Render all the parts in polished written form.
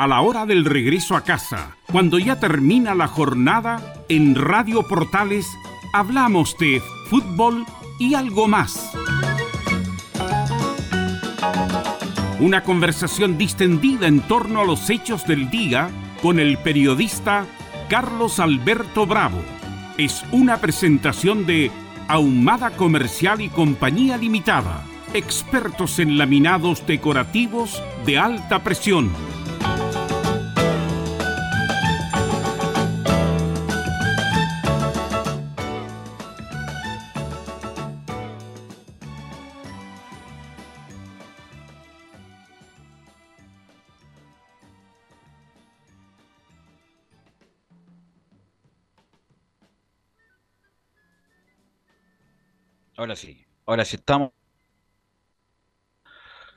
a la hora del regreso a casa, cuando ya termina la jornada, en Radio Portales hablamos de fútbol y algo más. Una conversación distendida en torno a los hechos del día con el periodista Carlos Alberto Bravo. Es una presentación de Ahumada Comercial y Compañía Limitada, expertos en laminados decorativos de alta presión. Ahora sí estamos.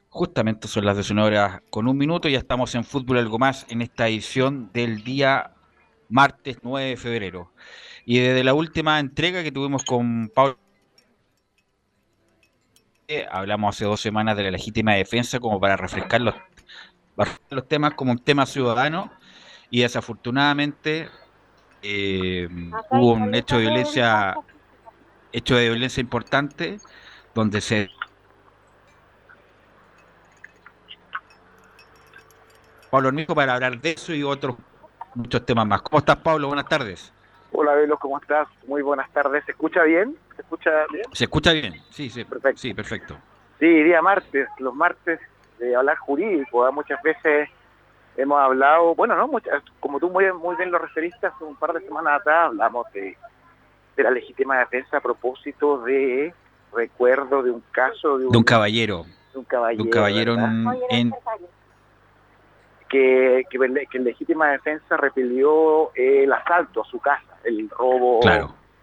Justamente son las 19:01 y ya estamos en Fútbol Algo Más en esta edición del día martes 9 de febrero. Y desde la última entrega que tuvimos con Pablo, hablamos hace 2 semanas de la legítima defensa como para refrescar los temas como un tema ciudadano, y desafortunadamente hubo un hecho de violencia importante donde se... Pablo Hormijo para hablar de eso y otros muchos temas más. ¿Cómo estás, Pablo? Buenas tardes. Hola, Velos, ¿cómo estás? Muy buenas tardes. ¿Se escucha bien? Se escucha bien, sí. Perfecto. Sí, perfecto. Sí, día martes, los martes de hablar jurídico, ¿eh? Muchas veces hemos hablado, como tú muy bien lo referiste, hace un par de semanas atrás hablamos de la legítima defensa a propósito de recuerdo de un caso de un caballero que en legítima defensa repelió el asalto a su casa, el robo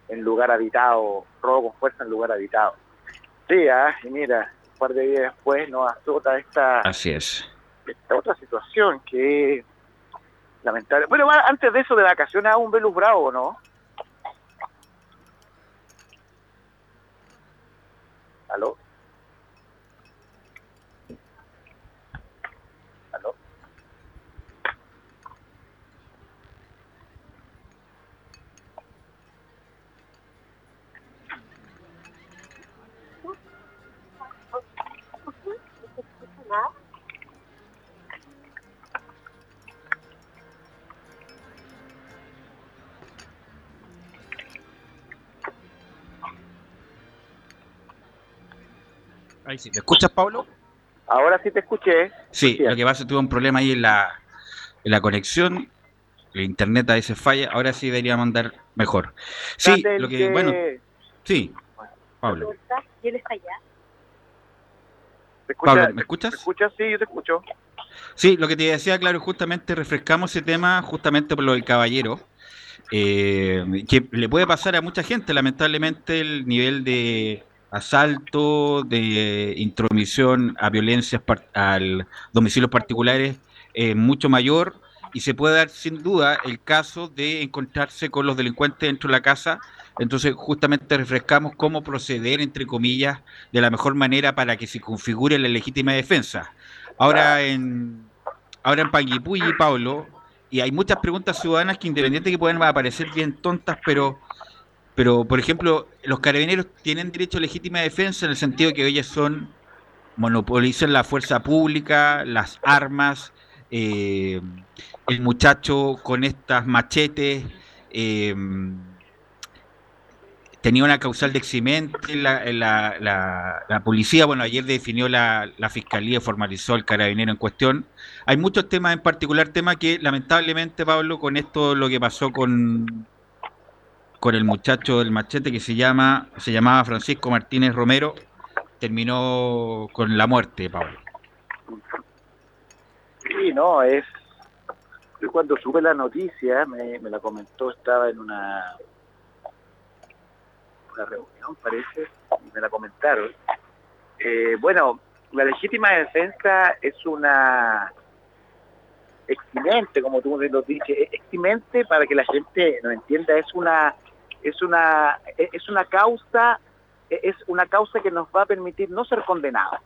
en lugar habitado, robo con fuerza en lugar habitado. Sí, y mira, un par de días después nos azota esta otra situación que lamentable. Bueno, antes de eso, de vacaciones a un Velus Bravo, ¿no? ¿Aló? Ahí sí. ¿Me escuchas, Pablo? Ahora sí te escuché. Sí, lo que pasa es que tuve un problema ahí en la conexión. El internet a veces falla. Ahora sí debería mandar mejor. Sí, lo que... Bueno, sí, Pablo. ¿Y él está allá? Pablo, ¿me escuchas? ¿Me escuchas? Sí, yo te escucho. Sí, lo que te decía, claro, justamente refrescamos ese tema justamente por lo del caballero, que le puede pasar a mucha gente, lamentablemente, el nivel de asalto, de intromisión a violencias al domicilios particulares es mucho mayor, y se puede dar sin duda el caso de encontrarse con los delincuentes dentro de la casa. Entonces justamente refrescamos cómo proceder, entre comillas, de la mejor manera para que se configure la legítima defensa. Ahora en Panguipulli, Pablo, y hay muchas preguntas ciudadanas que, independiente que puedan aparecer bien tontas, pero por ejemplo, los carabineros tienen derecho a legítima defensa en el sentido que ellos monopolizan la fuerza pública, las armas. El muchacho con estas machetes tenía una causal de eximente. La policía, ayer definió la fiscalía, formalizó el carabinero en cuestión. Hay muchos temas, en particular temas que lamentablemente, Pablo, con esto, lo que pasó con el muchacho del machete que se llamaba Francisco Martínez Romero, terminó con la muerte, Pablo. Sí, no, yo cuando supe la noticia, me la comentó, estaba en una reunión, parece, y me la comentaron. La legítima defensa es una eximente, como tú lo dijiste, eximente, para que la gente no entienda, es una causa que nos va a permitir no ser condenados.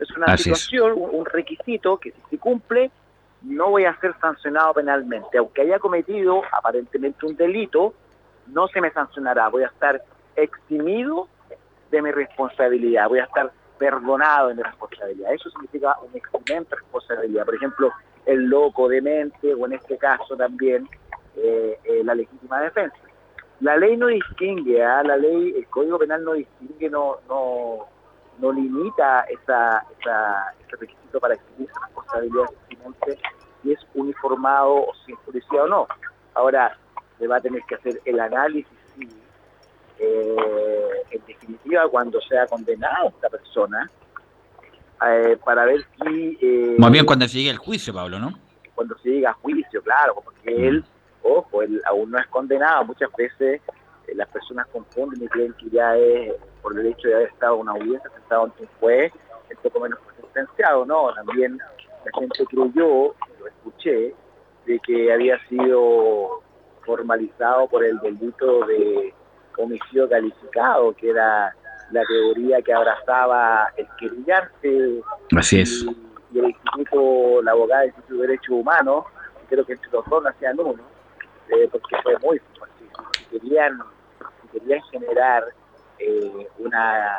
Es una situación, un requisito que si se cumple no voy a ser sancionado penalmente. Aunque haya cometido aparentemente un delito, no se me sancionará. Voy a estar eximido de mi responsabilidad. Voy a estar perdonado de mi responsabilidad. Eso significa una excelente responsabilidad. Por ejemplo, el loco, demente, o en este caso también la legítima defensa. La ley no distingue, la ley, el Código Penal no distingue, no limita ese requisito para exigir esa responsabilidad si es uniformado o si es policía o no. Ahora, se va a tener que hacer el análisis si, en definitiva, cuando sea condenada esta persona, para ver si... Más bien cuando se llegue el juicio, Pablo, ¿no? Cuando se llegue a juicio, claro, porque él, ojo, él aún no es condenado. Muchas veces las personas confunden y creen que ya es por el hecho de haber estado en una audiencia, sentado ante un juez, es poco menos sentenciado, ¿no? También la gente creyó, lo escuché, de que había sido formalizado por el delito de homicidio calificado, que era la teoría que abrazaba el querellarse. Así es. Y el Instituto, la abogada del Instituto de Derechos Humanos, creo que entre los dos no hacían uno, porque fue muy fácil. Si querían generar una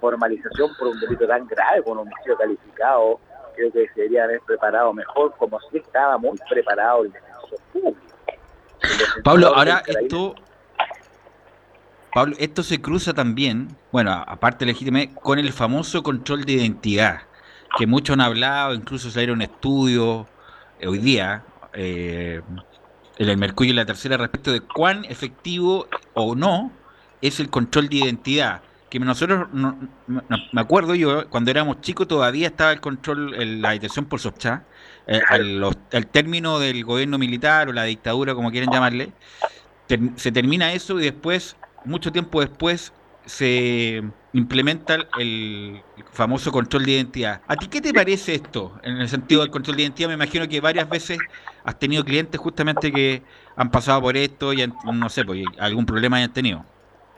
formalización por un delito tan grave, con un homicidio calificado, creo que se debería haber preparado mejor, como si estaba muy preparado el defensor público. Pablo, ahora esto... Pablo, esto se cruza también, bueno, aparte legítimamente, con el famoso control de identidad, que muchos han hablado, incluso salieron estudios hoy día en El Mercurio y La Tercera respecto de cuán efectivo o no es el control de identidad. Que nosotros, me acuerdo yo, cuando éramos chicos todavía estaba el control, la detención por sospecha, al término del gobierno militar o la dictadura, como quieran llamarle, se termina eso y después, mucho tiempo después, se implementa el famoso control de identidad. ¿A ti qué te parece esto? En el sentido del control de identidad, me imagino que varias veces has tenido clientes justamente que han pasado por esto y no sé, pues, algún problema hayan tenido.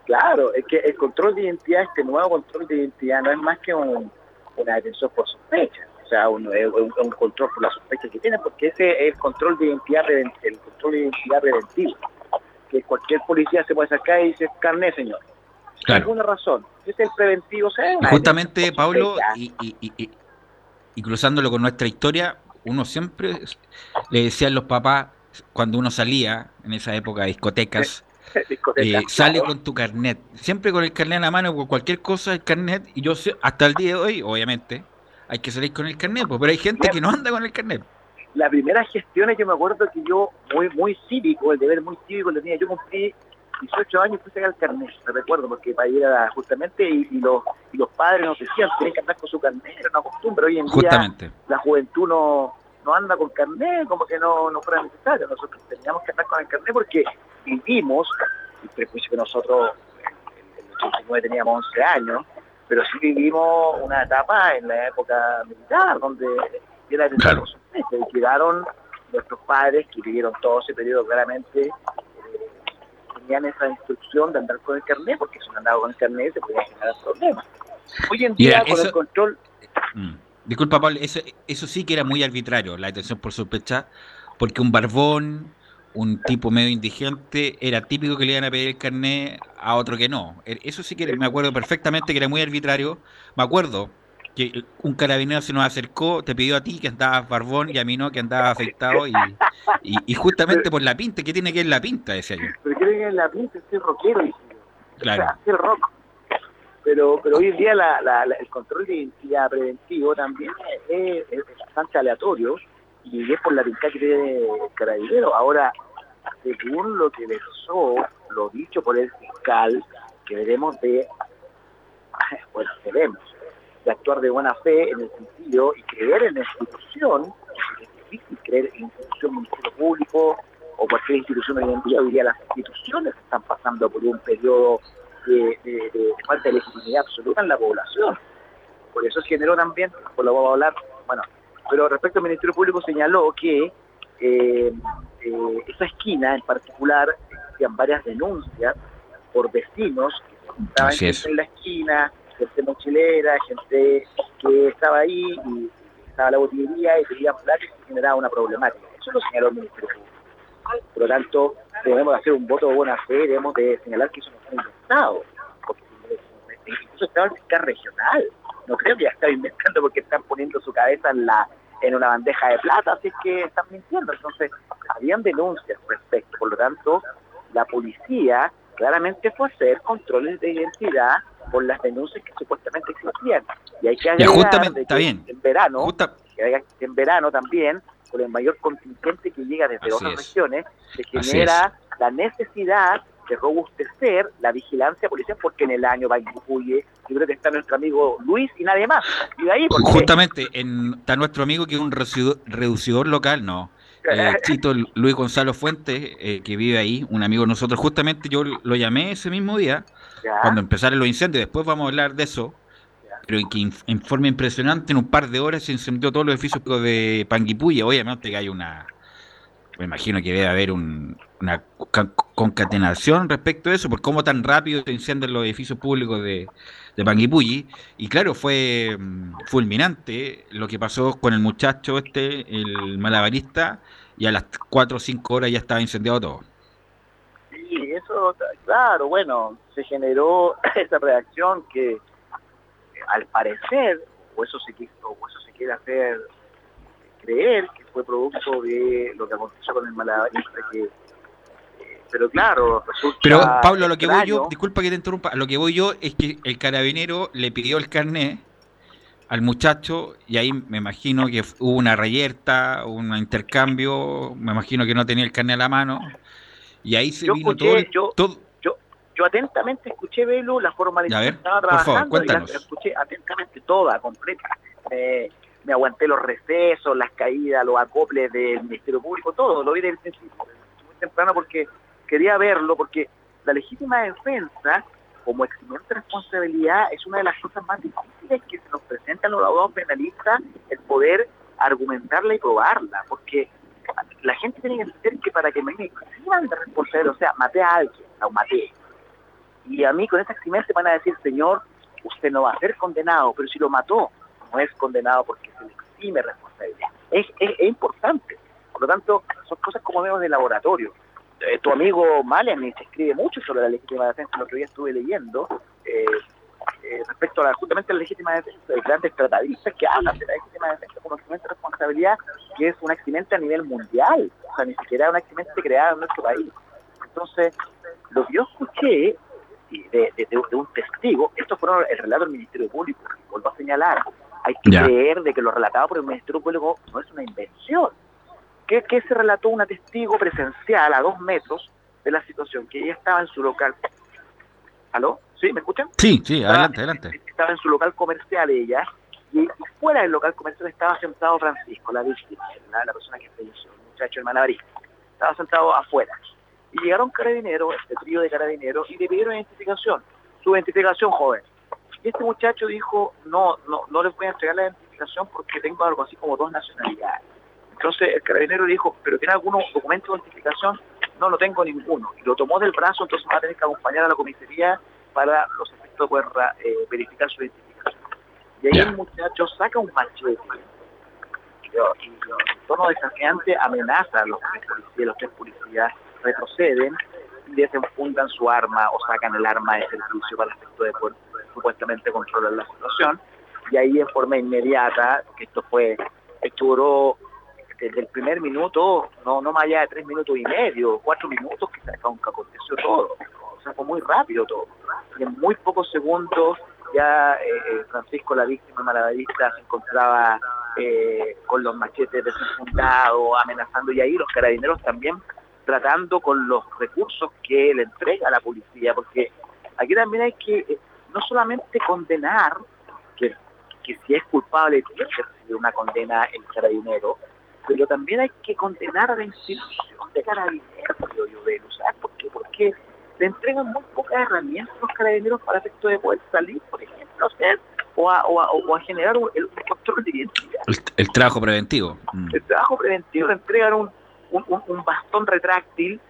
Claro, es que el control de identidad, este nuevo control de identidad, no es más que una detención por sospecha. O sea, un control por la sospecha que tiene, porque ese es el control de identidad preventivo. Que cualquier policía se puede sacar y dice, carné, señor. Claro. Por alguna razón. Es el preventivo. O sea, y justamente, Pablo, y cruzándolo con nuestra historia, uno siempre le decía a los papás, cuando uno salía, en esa época, a discotecas, sale con tu carnet, siempre con el carnet en la mano, por cualquier cosa, el carnet. Y yo sé, hasta el día de hoy, obviamente, hay que salir con el carnet, pues, pero hay gente que no anda con el carnet. Las primeras gestiones, yo me acuerdo que yo, muy cívico, el deber muy cívico lo tenía. Yo cumplí 18 años y fui a sacar el carnet, me recuerdo, porque para ir a, justamente, y los padres nos decían, tienen que andar con su carnet, era una costumbre. Hoy en justamente. Día la juventud no anda con carnet, como que no fuera necesario. Nosotros teníamos que andar con el carnet porque vivimos, el prejuicio que nosotros en el 89 teníamos 11 años, pero sí vivimos una etapa en la época militar, donde era el claro. Se liquidaron nuestros padres, que vivieron todo ese periodo claramente, tenían esa instrucción de andar con el carnet, porque si no andaba con el carnet se podían generar problemas. Hoy en día, con el control... Disculpa, Pablo, eso sí que era muy arbitrario, la detención por sospecha, porque un barbón, un tipo medio indigente, era típico que le iban a pedir el carnet a otro que no. Eso sí que me acuerdo perfectamente que era muy arbitrario. Me acuerdo que un carabinero se nos acercó, te pidió a ti que andabas barbón y a mí no, que andabas afeitado, y justamente por la pinta. ¿Qué tiene que ver la pinta? Decía yo. ¿Pero qué tiene que ver la pinta? Es rockero, dije yo. Claro. O sea, es rock. Pero hoy en día el control de identidad preventivo también es bastante aleatorio y es por la pinta que tiene el carabinero. Ahora, según lo que versó, lo dicho por el fiscal, que veremos de actuar de buena fe en el sentido y creer en la institución, es difícil creer en la institución, Ministerio Público o cualquier institución hoy en día. Hoy día las instituciones están pasando por un periodo de falta de legitimidad absoluta en la población. Por eso se generó también, por lo que vamos a hablar, pero respecto al Ministerio Público señaló que esa esquina en particular existían varias denuncias por vecinos que estaban en la esquina, gente mochilera, gente que estaba ahí y estaba la botillería y pedían plata y generaba una problemática. Eso lo señaló el Ministerio Público. Por lo tanto, debemos hacer un voto de buena fe, debemos de señalar que eso no está inventado, porque incluso estaba el fiscal regional. No creo que ya estaba inventando porque están poniendo su cabeza en una bandeja de plata, así es que están mintiendo. Entonces, habían denuncias al respecto. Por lo tanto, la policía claramente fue a hacer controles de identidad por las denuncias que supuestamente existían. Y hay que agregar de que en verano también, con el mayor contingente que llega desde otras regiones, se genera la necesidad de robustecer la vigilancia policial, porque en el año Panguipulli, yo creo que está nuestro amigo Luis y nadie más. Y ahí, justamente, está nuestro amigo que es un reducidor local, ¿no? Chito Luis Gonzalo Fuentes, que vive ahí, un amigo de nosotros. Justamente yo lo llamé ese mismo día, cuando empezaron los incendios, después vamos a hablar de eso, pero en forma impresionante, en un par de horas se incendió todos los edificios de Panguipulli. Obviamente que hay me imagino que debe haber una concatenación respecto a eso, por cómo tan rápido se incendian los edificios públicos de Panguipulli. Y claro, fue fulminante lo que pasó con el muchacho el malabarista, y a las 4 o 5 horas ya estaba incendiado todo. Sí, eso, claro, bueno, se generó esa reacción que al parecer, o eso se quiere hacer creer que fue producto de lo que aconteció con el malabarista, pero claro, resulta... Pero Pablo, lo que voy yo, disculpa que te interrumpa, lo que voy yo es que el carabinero le pidió el carnet al muchacho, y ahí me imagino que hubo una reyerta, un intercambio, me imagino que no tenía el carnet a la mano, y ahí se vino todo... Yo atentamente escuché, Belu, la formalización que estaba trabajando, por favor, y la escuché atentamente toda, completa. Me aguanté los recesos, las caídas, los acoples del Ministerio Público, todo, lo vi desde el principio, muy temprano, porque quería verlo, porque la legítima defensa, como eximente responsabilidad, es una de las cosas más difíciles que se nos presentan los abogados penalistas, el poder argumentarla y probarla, porque la gente tiene que entender que para que me eximan de responsabilidad, o sea, maté a alguien, o maté. Y a mí con esa eximente van a decir, señor, usted no va a ser condenado, pero si lo mató, no es condenado porque se le exime responsabilidad. Es importante. Por lo tanto, son cosas como vemos de laboratorio. Tu amigo Malen se escribe mucho sobre la legítima defensa, lo que hoy estuve leyendo, respecto justamente a la legítima defensa, de grandes tratadistas que hablan de la legítima defensa como eximente de responsabilidad, que es una eximente a nivel mundial, o sea, ni siquiera una eximente creada en nuestro país. Entonces, lo que yo escuché de un testigo, esto fueron el relato del Ministerio Público, vuelvo a señalar, hay que creer de que lo relatado por el Ministerio Público no es una invención, que se relató una testigo presencial a 2 metros de la situación, que ella estaba en su local. ¿Aló? ¿Sí? ¿Me escuchan? Sí, adelante. Estaba en su local comercial ella, y fuera del local comercial estaba sentado Francisco, la víctima, la persona que falleció, el muchacho, el malabarista, estaba sentado afuera. Y llegaron carabineros, este trío de carabineros, y le pidieron identificación, su identificación, joven. Y este muchacho dijo, no les voy a entregar la identificación porque tengo algo así como 2 nacionalidades. Entonces el carabinero dijo, ¿pero tiene algún documento de identificación? No tengo ninguno. Y lo tomó del brazo, entonces va a tener que acompañar a la comisaría para los efectos de poder verificar su identificación. Y ahí el muchacho saca un machete, y en tono desafiante amenaza a los tres policías, retroceden y desenfundan su arma o sacan el arma de servicio para el efecto de poder supuestamente controlar la situación. Y ahí en forma inmediata, que esto duró desde el primer minuto, no más allá de 3 minutos y medio, 4 minutos, que aconteció todo. O sea, fue muy rápido todo. Y en muy pocos segundos ya Francisco, la víctima malabarista, se encontraba con los machetes desenfundados, amenazando, y ahí los carabineros también tratando con los recursos que le entrega la policía, porque aquí también hay que no solamente condenar, que si es culpable tiene que recibir una condena el carabinero, pero también hay que condenar a la institución de carabineros, ¿sabes por qué? Porque le entregan muy pocas herramientas a los carabineros para efecto de poder salir, por ejemplo, o a generar un control de identidad. El trabajo preventivo. El trabajo preventivo le entregan un bastón retráctil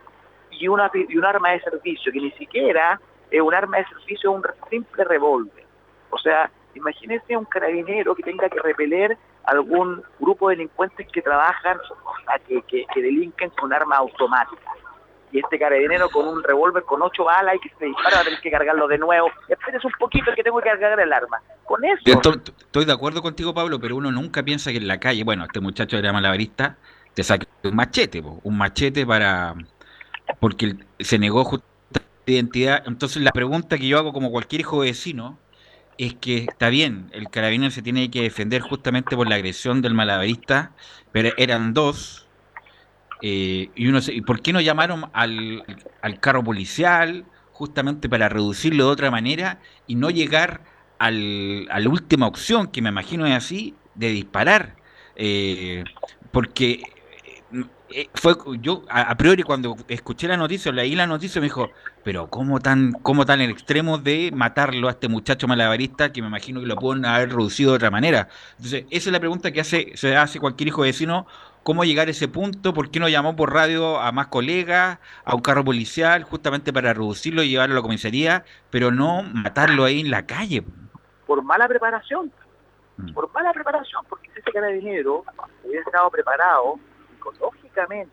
y un arma de servicio, que ni siquiera es un arma de servicio, es un simple revólver. O sea, imagínense un carabinero que tenga que repeler algún grupo de delincuentes que trabajan, o sea, que delinquen con armas automáticas. Y este carabinero con un revólver con 8 balas y que se dispara, va a tener que cargarlo de nuevo. Espérese un poquito que tengo que cargar el arma. Con eso... Yo estoy de acuerdo contigo, Pablo, pero uno nunca piensa que en la calle, bueno, este muchacho era malabarista, te saca un machete para... porque se negó justa identidad. Entonces la pregunta que yo hago como cualquier hijo de vecino es que está bien, el carabinero se tiene que defender justamente por la agresión del malabarista, pero eran 2... y uno se, ¿por qué no llamaron al carro policial justamente para reducirlo de otra manera y no llegar a la última opción, que me imagino es así, de disparar? Porque fue yo a priori cuando escuché la noticia, leí la noticia, me dijo, pero ¿cómo tan el extremo de matarlo a este muchacho malabarista, que me imagino que lo pueden haber reducido de otra manera? Entonces esa es la pregunta que se hace cualquier hijo de vecino. ¿Cómo llegar a ese punto? ¿Por qué no llamó por radio a más colegas, a un carro policial, justamente para reducirlo y llevarlo a la comisaría, pero no matarlo ahí en la calle? Por mala preparación, porque si ese carabinero hubiera estado preparado psicológicamente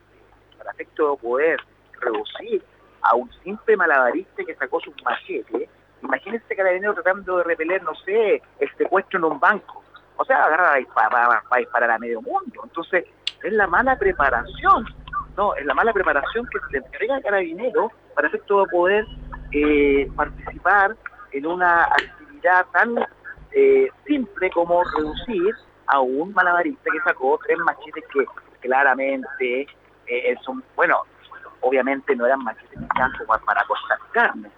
para efecto de poder reducir a un simple malabarista que sacó sus machetes, imagínese ese carabinero tratando de repeler, no sé, el secuestro en un banco. O sea, agarrar a disparar a medio mundo. Entonces... Es la mala preparación que se le entrega al carabinero para efecto de poder participar en una actividad tan simple como reducir a un malabarista que sacó 3 machetes que claramente, son, bueno, obviamente no eran machetes de campo para cortar carne,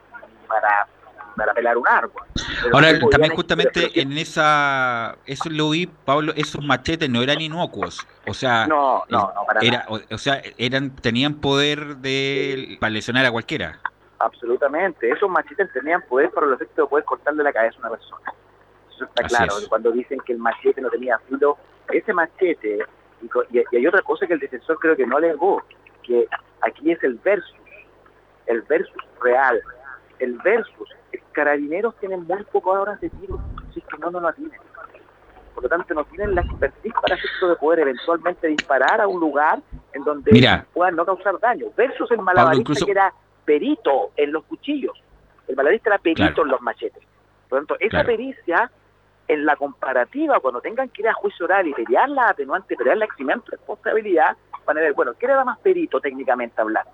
para pelar un árbol. Ahora, también justamente en esa... Eso lo vi, Pablo, esos machetes no eran inocuos. O sea, no para nada. Tenían poder para lesionar a cualquiera. Absolutamente. Esos machetes tenían poder para el efecto de poder cortarle la cabeza a una persona. Eso está claro. Cuando dicen que el machete no tenía filo, ese machete... Y hay otra cosa que el defensor creo que no alegó, que aquí es el versus real. El versus... Carabineros tienen muy pocas horas de tiro, si es que no la tienen. Por lo tanto, no tienen la expertise para efecto de poder eventualmente disparar a un lugar en donde puedan no causar daño. Versus el malabarista, Pablo, que era perito en los cuchillos. El malabarista era perito en los machetes. Por lo tanto, esa pericia, en la comparativa, cuando tengan que ir a juicio oral y pelear la atenuante, pelear la eximiente responsabilidad, van a ver, bueno, ¿qué era más perito técnicamente hablando?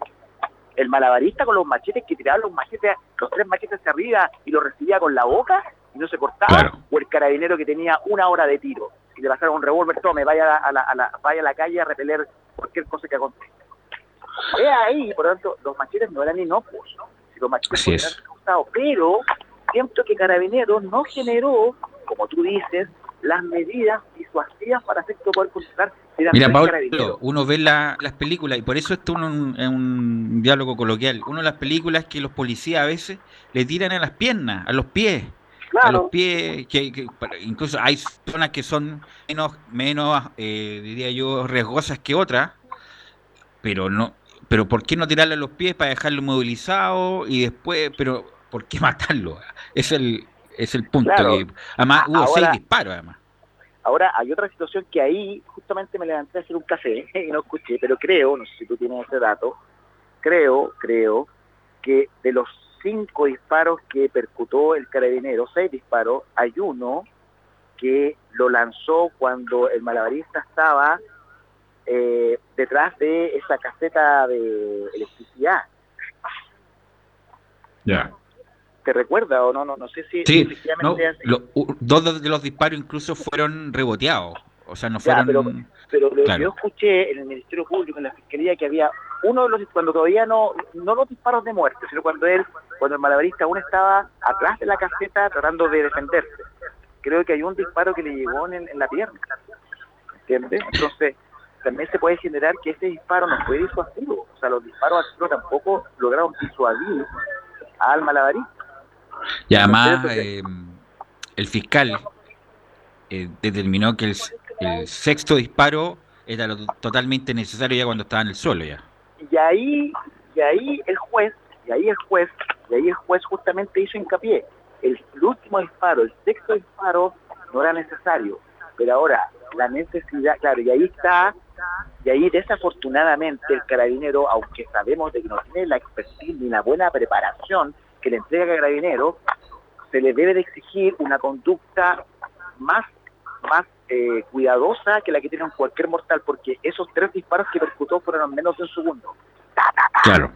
El malabarista con los machetes, que tiraba los 3 machetes hacia arriba y los recibía con la boca y no se cortaba, o el carabinero que tenía 1 hora de tiro y le pasaba un revólver, tome, vaya a la calle a repeler cualquier cosa que acontezca. Es ahí, por lo tanto, los machetes no eran inocuos, ¿no? Si los machetes hubieran usado, pero siento que Carabineros no generó, como tú dices, las medidas disuasivas para hacer que poder controlar. Mira, Pablo, uno ve las películas, y por eso esto es un diálogo coloquial. Uno de las películas que los policías a veces le tiran a las piernas, a los pies. Claro. A los pies, que incluso hay zonas que son menos diría yo, riesgosas que otras, pero ¿por qué no tirarle a los pies para dejarlo movilizado y después, pero ¿por qué matarlo? Es el punto. Claro. Que, además, hubo ahora, 6 disparos, además. Ahora, hay otra situación que ahí justamente me levanté a hacer un café y no escuché, pero creo, no sé si tú tienes ese dato, creo que de los 5 disparos que percutó el carabinero, 6 disparos, hay uno que lo lanzó cuando el malabarista estaba detrás de esa caseta de electricidad. Ya. ¿Te recuerda o no sé si... Sí, efectivamente no, 2 de los disparos incluso fueron reboteados, o sea, no fueron... Pero yo escuché en el Ministerio Público, en la Fiscalía, que había uno de los... Cuando todavía no los disparos de muerte, sino cuando el malabarista aún estaba atrás de la caseta tratando de defenderse. Creo que hay un disparo que le llegó en la pierna, ¿entiendes? Entonces, también se puede generar que ese disparo no fue disuasivo, o sea, los disparos tampoco lograron disuadir al malabarista. Y además el fiscal determinó que el 6.º disparo era totalmente necesario ya cuando estaba en el suelo ya. Y ahí el juez justamente hizo hincapié. El último disparo, el 6.º disparo no era necesario. Pero ahora la necesidad, claro, y ahí está, y ahí desafortunadamente el carabinero, aunque sabemos de que no tiene la expertise ni la buena preparación que le entrega el carabinero, se le debe de exigir una conducta más cuidadosa que la que tiene un cualquier mortal, porque esos tres disparos que percutó fueron menos de un segundo. Claro,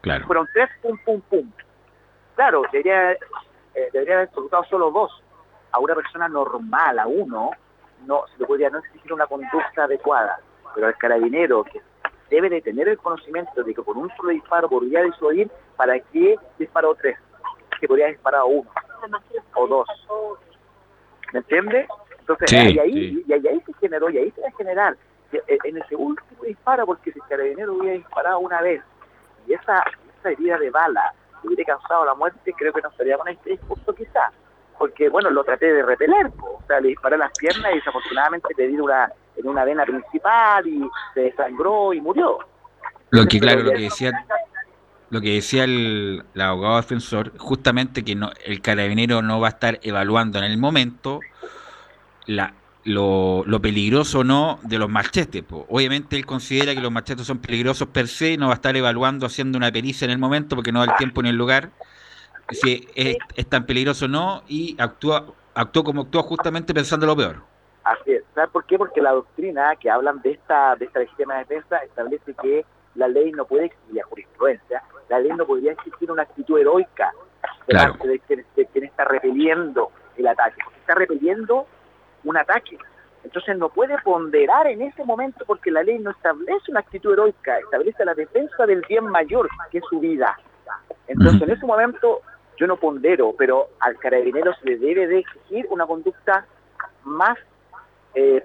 claro. Fueron tres, pum, pum, pum. Claro, debería haber percutado solo dos. A una persona normal, a uno, no se le podría no exigir una conducta adecuada, pero al carabinero que debe de tener el conocimiento de que con un solo disparo podría disuadir, ¿para qué disparó tres? Que podría disparar uno o dos. ¿Me entiende? Entonces, y ahí se generó, y ahí se va a generar, en ese último disparo, porque si el carabinero hubiera disparado una vez, y esa herida de bala hubiera causado la muerte, creo que no estaría con este discurso quizás, porque, bueno, lo traté de repeler, o sea, le disparé las piernas y desafortunadamente le di en una vena principal y se desangró y murió. Lo que decía el abogado defensor, justamente que no, el carabinero no va a estar evaluando en el momento lo peligroso o no de los machetes. Obviamente él considera que los machetes son peligrosos per se, no va a estar evaluando, haciendo una pericia en el momento, porque no da el tiempo ni el lugar, si es tan peligroso o no, y actuó como actuó justamente pensando lo peor. Así es. ¿Sabes por qué? Porque la doctrina que hablan de esta legítima defensa establece que la ley no puede exigir, la jurisprudencia, la ley no podría exigir una actitud heroica de claro. parte de quien está repeliendo el ataque, porque está repeliendo un ataque. Entonces no puede ponderar en ese momento, porque la ley no establece una actitud heroica, establece la defensa del bien mayor, que es su vida. Entonces en ese momento yo no pondero, pero al carabinero se le debe de exigir una conducta más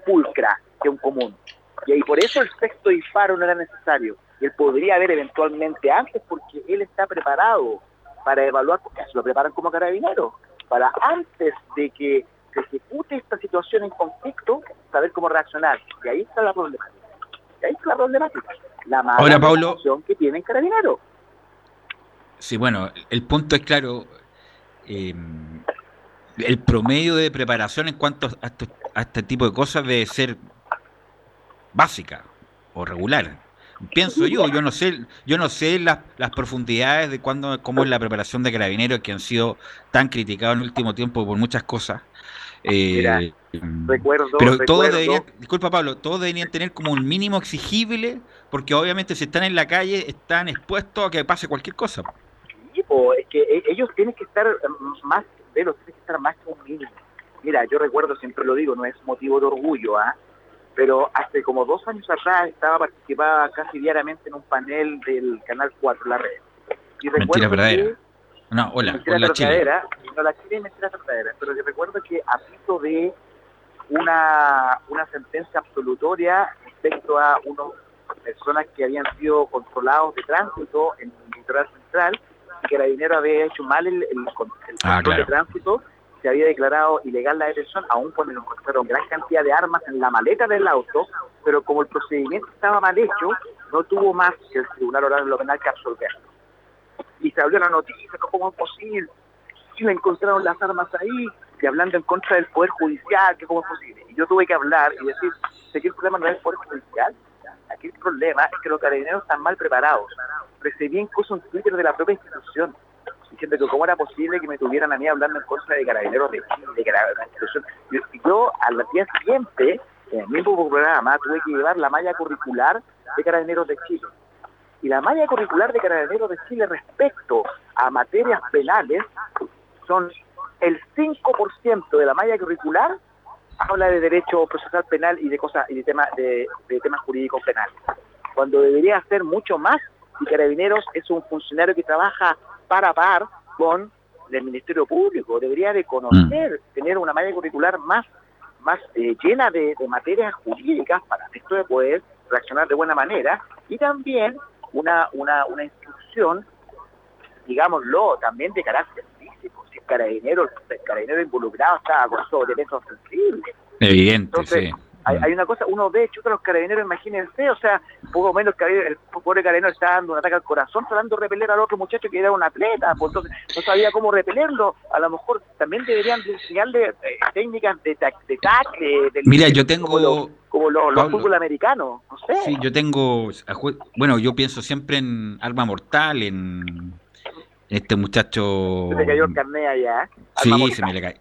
pulcra que un común. Y ahí por eso el sexto disparo no era necesario. Él podría haber eventualmente antes, porque él está preparado para evaluar, porque se lo preparan como carabinero, para antes de que se ejecute esta situación en conflicto, saber cómo reaccionar. Y ahí está la problemática. La mala situación que tiene el carabinero. Sí, bueno, el punto es claro, el promedio de preparación en cuanto a este tipo de cosas debe ser básica o regular. Pienso yo no sé las profundidades de cómo es la preparación de carabineros, que han sido tan criticados en el último tiempo por muchas cosas. Mira, recuerdo. Todos deberían tener como un mínimo exigible, porque obviamente si están en la calle están expuestos a que pase cualquier cosa. Sí, es que ellos tienen que estar más, que un mínimo. Mira, yo recuerdo, siempre lo digo, no es motivo de orgullo, pero hace como 2 años atrás participaba casi diariamente en un panel del Canal 4, La Red. Y mentira verdadera. No, hola Chile. No, la Chile es mentira verdadera, pero yo recuerdo que a pito de una sentencia absolutoria respecto a unas personas que habían sido controlados de tránsito en el litoral central, y que Carabinero había hecho mal el control de tránsito, se había declarado ilegal la detención, aún cuando encontraron gran cantidad de armas en la maleta del auto, pero como el procedimiento estaba mal hecho, no tuvo más que el Tribunal Oral de lo Penal que absolverlo. Y se abrió la noticia, no como es posible, y le encontraron las armas ahí, y hablando en contra del Poder Judicial, que cómo es posible. Y yo tuve que hablar y decir, ¿sé que el problema no es el Poder Judicial? Aquí el problema es que los carabineros están mal preparados. Recibí incluso un Twitter de la propia institución, diciendo que cómo era posible que me tuvieran a mí hablando en contra de carabineros de la institución. Yo al día siguiente, en el mismo programa, tuve que llevar la malla curricular de Carabineros de Chile. Y la malla curricular de Carabineros de Chile respecto a materias penales son el 5% de la malla curricular habla de derecho procesal penal y de cosas y de temas jurídicos penales, cuando debería hacer mucho más. Y Carabineros es un funcionario que trabaja par a par con el Ministerio Público, debería de conocer, tener una malla curricular más llena de materias jurídicas para esto de poder reaccionar de buena manera, y también una instrucción, digámoslo, también de carácter físico. Si el carabinero involucrado estaba con sobrepeso sensible. Evidente, entonces, sí. Hay una cosa, uno ve, chuta, los carabineros, imagínense, o sea, poco menos el pobre carabinero está dando un ataque al corazón, tratando de repeler al otro muchacho que era un atleta, pues entonces no sabía cómo repelerlo. A lo mejor también deberían enseñarle técnicas de tacle. Mira, yo tengo... Como los fútbol americanos, no sé. Sí, yo tengo... Bueno, yo pienso siempre en Arma Mortal, en... Este muchacho... Se le cayó el carnet allá. Sí, se me le cayó.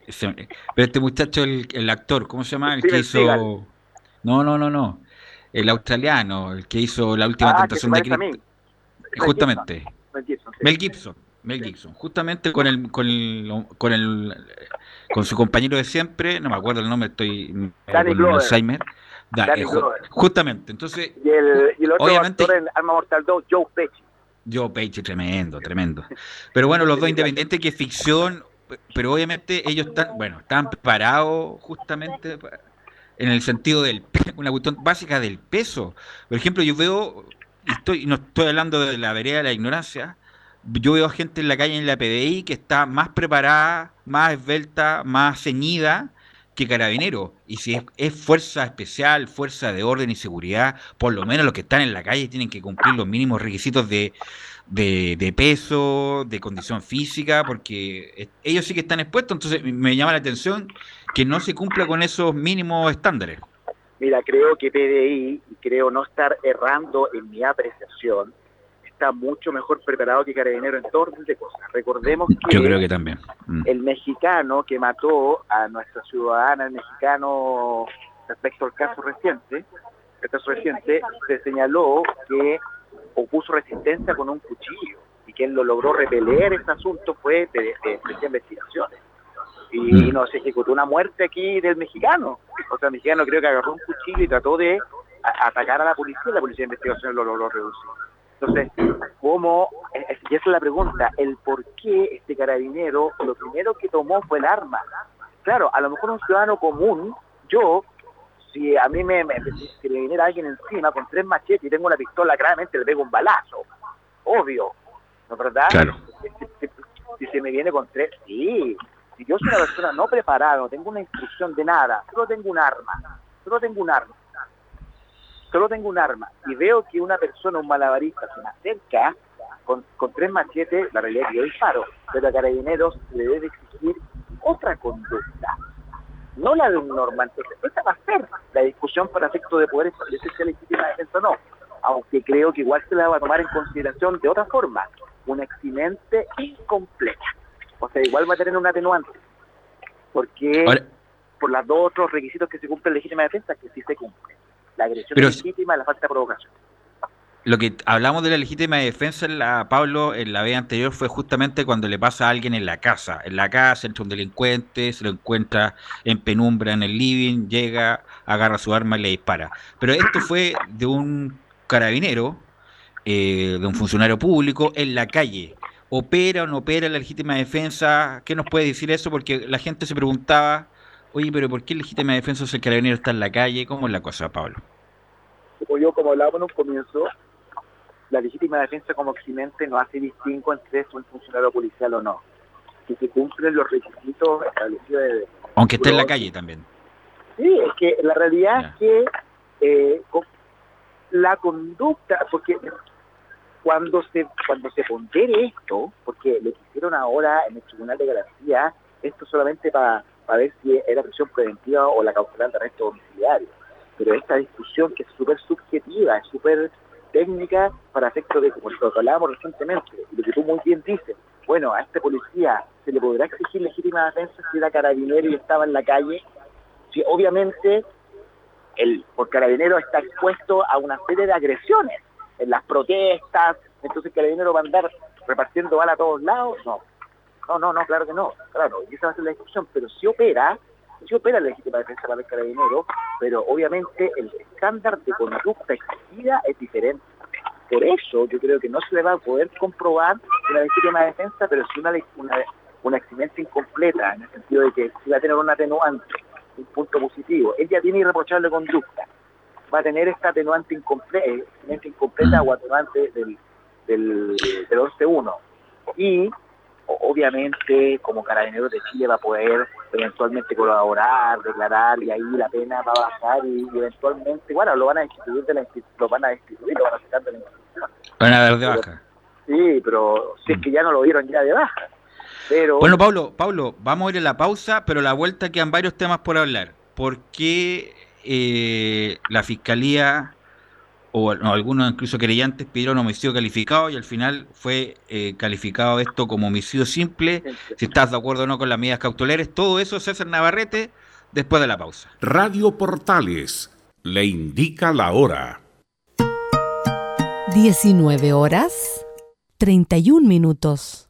Pero este muchacho, el actor, ¿cómo se llama? El que hizo... Seagal. No. El australiano, el que hizo La Última Tentación de Cristo. Justamente. Mel Gibson. Justamente con su compañero de siempre, no me acuerdo el nombre, estoy... Danny Glover. Alzheimer. Danny Glover. Justamente, entonces... Y el otro actor en Arma Mortal 2, Joe Pesci. Yo, Page, tremendo. Pero bueno, los dos independientes, que es ficción, pero obviamente ellos están preparados justamente en el sentido del una cuestión básica del peso. Por ejemplo, yo veo, no estoy hablando de la vereda de la ignorancia, yo veo gente en la calle en la PDI que está más preparada, más esbelta, más ceñida que carabinero, y si es fuerza especial, fuerza de orden y seguridad, por lo menos los que están en la calle tienen que cumplir los mínimos requisitos de peso, de condición física, porque ellos sí que están expuestos. Entonces me llama la atención que no se cumpla con esos mínimos estándares. Mira, creo que PDI, creo no estar errando en mi apreciación, está mucho mejor preparado que carabinero en todo tipo de cosas. Recordemos que... Yo creo que también. El mexicano que mató a nuestra ciudadana, el mexicano, respecto al caso reciente, se señaló que opuso resistencia con un cuchillo, y quien lo logró repeler este asunto fue de investigaciones. Y nos ejecutó una muerte aquí del mexicano. O sea, el mexicano creo que agarró un cuchillo y trató de atacar a la policía de investigaciones lo logró reducir. Entonces, ¿cómo? Y esa es la pregunta, el por qué este carabinero, lo primero que tomó fue el arma. Claro, a lo mejor un ciudadano común, yo, si a mí si me viniera alguien encima con 3 machetes y tengo una pistola, claramente le pego un balazo, obvio, ¿no es verdad? Claro. Si se me viene con 3, sí. Si yo soy una persona no preparada, no tengo una instrucción de nada, solo tengo un arma, y veo que una persona, un malabarista, se me acerca con 3 machetes, la realidad es que yo disparo, pero a carabineros le debe exigir otra conducta, no la de un normal. Entonces, esta va a ser la discusión para efectos de poder establecerse legítima defensa o no, aunque creo que igual se la va a tomar en consideración de otra forma, una eximente incompleta. O sea, igual va a tener un atenuante, porque por los 2 otros requisitos que se cumplen en legítima defensa, que sí se cumplen. La agresión legítima, la falta de provocación. Lo que hablamos de la legítima defensa, Pablo, en la vez anterior fue justamente cuando le pasa a alguien en la casa. En la casa entra un delincuente, se lo encuentra en penumbra en el living, llega, agarra su arma y le dispara. Pero esto fue de un carabinero, de un funcionario público, en la calle. ¿Opera o no opera la legítima defensa? ¿Qué nos puede decir eso? Porque la gente se preguntaba... Oye, pero ¿por qué legítima defensa si el carabinero está en la calle? ¿Cómo es la cosa, Pablo? Como hablábamos en un comienzo, la legítima defensa como eximente no hace distingo entre si es un funcionario policial o no. Si se cumplen los requisitos establecidos... Aunque esté en la calle también. Sí, es que la realidad es que la conducta... Porque cuando se pondere esto, porque le quisieron ahora en el Tribunal de Garantía, esto solamente para ver si era prisión preventiva o la cautelar de arresto domiciliario. Pero esta discusión, que es súper subjetiva, es súper técnica, para efectos de, como lo hablábamos recientemente, y lo que tú muy bien dices, bueno, a este policía se le podrá exigir legítima defensa si era carabinero y estaba en la calle. Si obviamente por carabinero está expuesto a una serie de agresiones, en las protestas, entonces el carabinero va a andar repartiendo balas a todos lados, No, claro que no, claro, y esa va a ser la discusión, pero sí opera la legítima defensa para el carabinero, pero obviamente el estándar de conducta exigida es diferente. Por eso yo creo que no se le va a poder comprobar una legítima defensa, pero sí una exigencia incompleta, en el sentido de que sí va a tener un atenuante, un punto positivo. Él ya tiene irreprochable conducta, va a tener esta atenuante incompleta o atenuante del 11-1, y obviamente como Carabineros de Chile va a poder eventualmente colaborar, declarar, y ahí la pena va a bajar y eventualmente, bueno, lo van a destituir de la institución, lo van a sacar de la institución. Van a dar de baja. Sí, pero si es que ya no lo dieron ya de baja. Pero... Bueno, Pablo, vamos a ir a la pausa, pero a la vuelta quedan varios temas por hablar. ¿Por qué la Fiscalía o no, algunos incluso querellantes pidieron homicidio calificado y al final fue calificado esto como homicidio simple? Si estás de acuerdo o no con las medidas cautelares, todo eso, César Navarrete, después de la pausa. Radio Portales le indica la hora. 19 horas 31 minutos.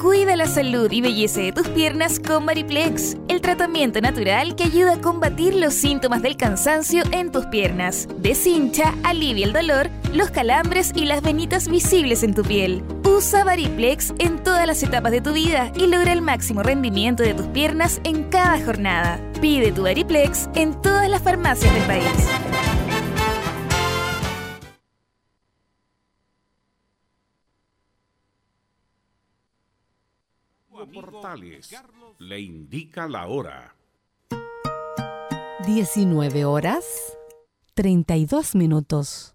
Cuida la salud y belleza de tus piernas con Mariplex, el tratamiento natural que ayuda a combatir los síntomas del cansancio en tus piernas. Deshincha, alivia el dolor, los calambres y las venitas visibles en tu piel. Usa Mariplex en todas las etapas de tu vida y logra el máximo rendimiento de tus piernas en cada jornada. Pide tu Mariplex en todas las farmacias del país. Portales le indica la hora. 19 horas 32 minutos.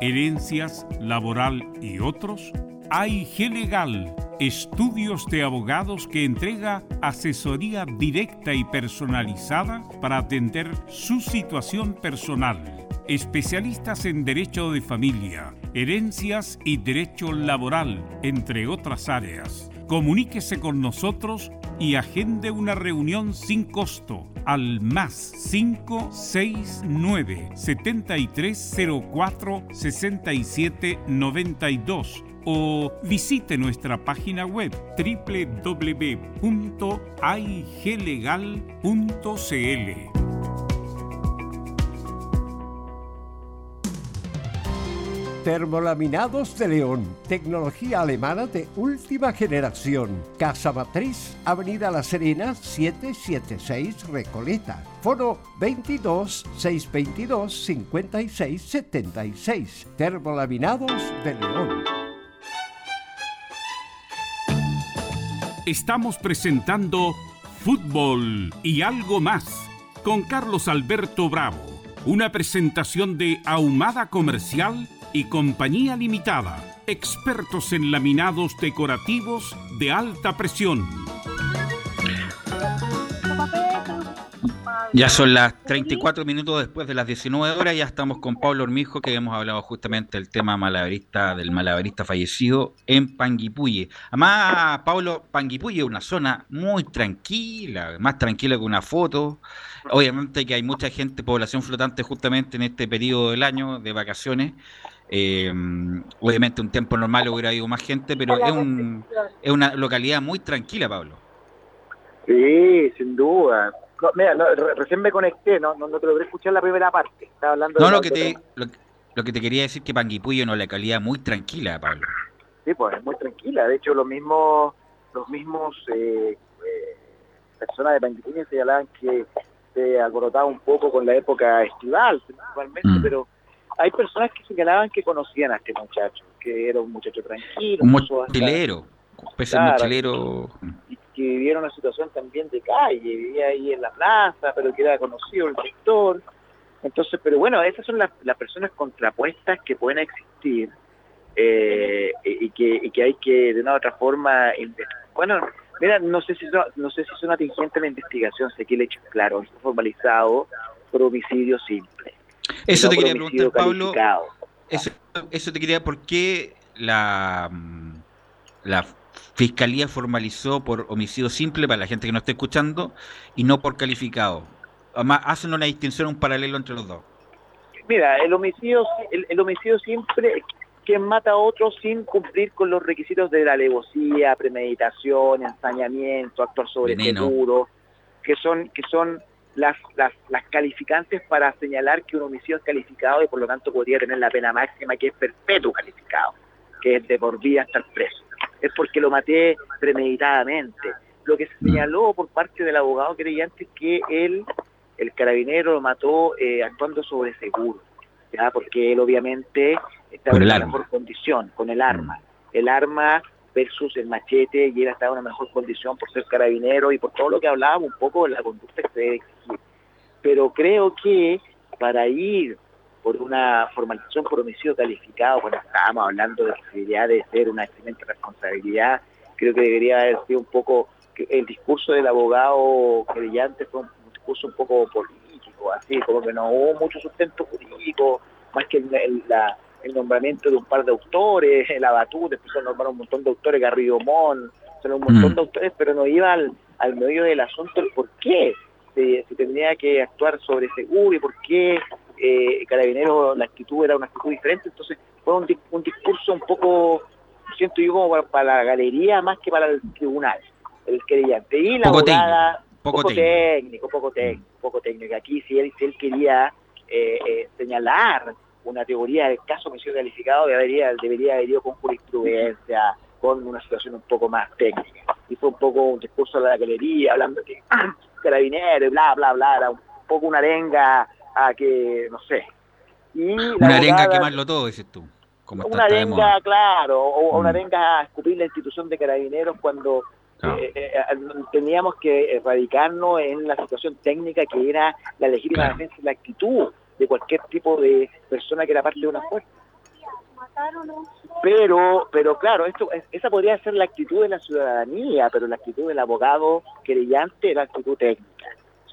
Herencias, laboral y otros? AIG Legal, estudios de abogados que entrega asesoría directa y personalizada para atender su situación personal. Especialistas en derecho de familia, herencias y derecho laboral, entre otras áreas. Comuníquese con nosotros y agende una reunión sin costo al +569 7304 6792 o visite nuestra página web www.aiglegal.cl. Termolaminados de León, tecnología alemana de última generación. Casa Matriz, Avenida La Serena, 776 Recoleta. Foro 22-622-5676. Termolaminados de León. Estamos presentando Fútbol y algo más con Carlos Alberto Bravo. Una presentación de Ahumada Comercial y Compañía Limitada, expertos en laminados decorativos de alta presión. Ya son las 34 minutos después de las 19 horas, ya estamos con Pablo Hormijo, que hemos hablado justamente del tema malabarista, del malabarista fallecido en Panguipulli. Además, Pablo, Panguipulli es una zona muy tranquila, más tranquila que una foto. Obviamente que hay mucha gente, población flotante justamente en este periodo del año de vacaciones. Obviamente un tiempo normal hubiera ido más gente, pero es una localidad muy tranquila, Pablo. Sí, sin duda. No, mira, recién me conecté, no te logré escuchar la primera parte. Estaba hablando de lo que te quería decir que Panguipulli es una localidad muy tranquila, Pablo. Sí, pues es muy tranquila. De hecho, los mismos personas de Panguipulli señalaban que se alborotaba un poco con la época estival, principalmente, pero hay personas que señalaban que conocían a este muchacho, que era un muchacho tranquilo. Un mochilero, mochilero... que vivieron una situación también de calle, vivía ahí en la plaza, pero que era conocido el sector. Entonces, pero bueno, esas son las personas contrapuestas que pueden existir y que hay que de una u otra forma Bueno, mira, no sé si es una atingente la investigación, sé que el hecho es claro, es formalizado por homicidio simple. Eso te quería preguntar, Pablo. Eso te quería, ¿por qué la Fiscalía formalizó por homicidio simple, para la gente que no esté escuchando, y no por calificado? Además, hacen una distinción, un paralelo entre los dos. Mira, el homicidio simple, quien mata a otro sin cumplir con los requisitos de la alevosía, premeditación, ensañamiento, actuar sobre seguro, que son las calificantes para señalar que un homicidio es calificado y por lo tanto podría tener la pena máxima, que es perpetuo calificado, que es de por vida estar preso. Es porque lo maté premeditadamente. Lo que se señaló por parte del abogado creyente es que el carabinero lo mató actuando sobre seguro, ¿ya? Porque él obviamente estaba en una mejor condición con el arma. El arma versus el machete, y él estaba en una mejor condición por ser carabinero y por todo lo que hablábamos un poco de la conducta que se debe exigir. Pero creo que para ir por una formalización por homicidio calificado, cuando estábamos hablando de la posibilidad de ser una excelente responsabilidad, creo que debería haber sido un poco, el discurso del abogado creyente fue un discurso un poco político, así, como que no hubo mucho sustento jurídico, más que el nombramiento de un par de autores, la Batú, después se nombraron un montón de autores, Garrido Mon, son un montón de autores, pero no iba al medio del asunto el por qué se tenía que actuar sobre seguro y por qué Carabineros, la actitud era una actitud diferente. Entonces fue un discurso un poco, siento yo, como para la galería más que para el tribunal, el querellante. Y la abogada, poco técnico. Aquí si él quería señalar una teoría del caso homicidio calificado, debería haber ido con jurisprudencia, con una situación un poco más técnica. Y fue un poco un discurso de la galería, hablando de que Carabineros, bla, bla, bla, era un poco una arenga a que, no sé. Y una arenga a quemarlo todo, dices tú. Como una arenga, claro, o una arenga a escupir la institución de Carabineros cuando teníamos que radicarnos en la situación técnica que era la legítima defensa y la actitud de cualquier tipo de persona que era parte de una fuerza. Pero claro, esa podría ser la actitud de la ciudadanía, pero la actitud del abogado querellante era actitud técnica.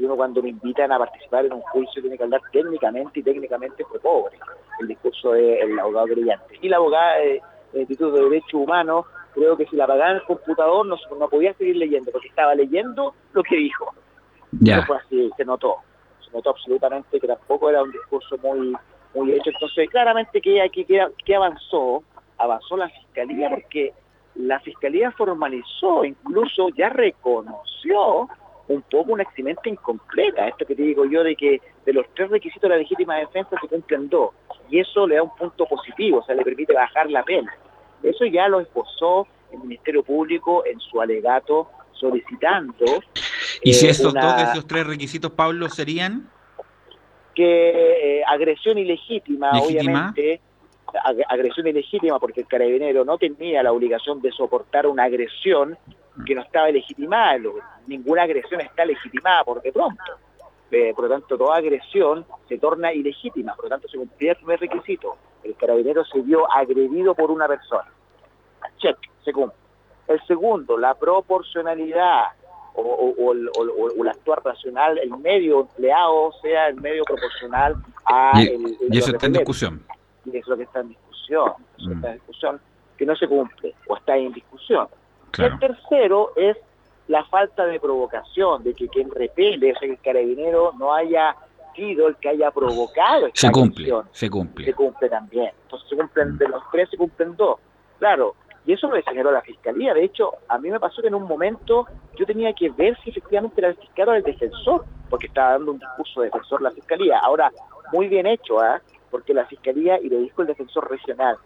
Uno, cuando me invitan a participar en un juicio, tiene que hablar técnicamente, y técnicamente fue pobre el discurso del abogado brillante. Y la abogada del Instituto de Derechos Humanos, creo que si la apagaba en el computador no podía seguir leyendo, porque estaba leyendo lo que dijo. Yeah. Fue así, se notó absolutamente que tampoco era un discurso muy, muy hecho. Entonces, claramente que aquí que avanzó la Fiscalía, porque la Fiscalía formalizó, incluso ya reconoció un poco una eximente incompleta, esto que te digo yo, de que de los 3 requisitos de la legítima defensa se cumplen 2, y eso le da un punto positivo, o sea, le permite bajar la pena. Eso ya lo esbozó el Ministerio Público en su alegato solicitando. ¿Y si esos dos de esos 3 requisitos, Pablo, serían? Que agresión ilegítima, obviamente, agresión ilegítima, porque el carabinero no tenía la obligación de soportar una agresión que no estaba legitimada. Ninguna agresión está legitimada por de pronto. Por lo tanto, toda agresión se torna ilegítima. Por lo tanto, se cumplía el primer requisito. El carabinero se vio agredido por una persona. Check, se cumple. El segundo, la proporcionalidad o el actuar racional, el medio empleado sea el medio proporcional a... Y eso está en discusión. Y eso es lo que está en discusión. Eso está en discusión, que no se cumple o está en discusión. Claro. El tercero es la falta de provocación, de que quien repele, o sea, que el carabinero no haya sido el que haya provocado esta agresión. Se cumple también. Entonces se cumplen de los 3, se cumplen 2. Claro, y eso lo generó la Fiscalía. De hecho, a mí me pasó que en un momento yo tenía que ver si efectivamente era el fiscal o el defensor, porque estaba dando un discurso de defensor la Fiscalía. Ahora, muy bien hecho, porque la Fiscalía, y lo dijo el defensor regional,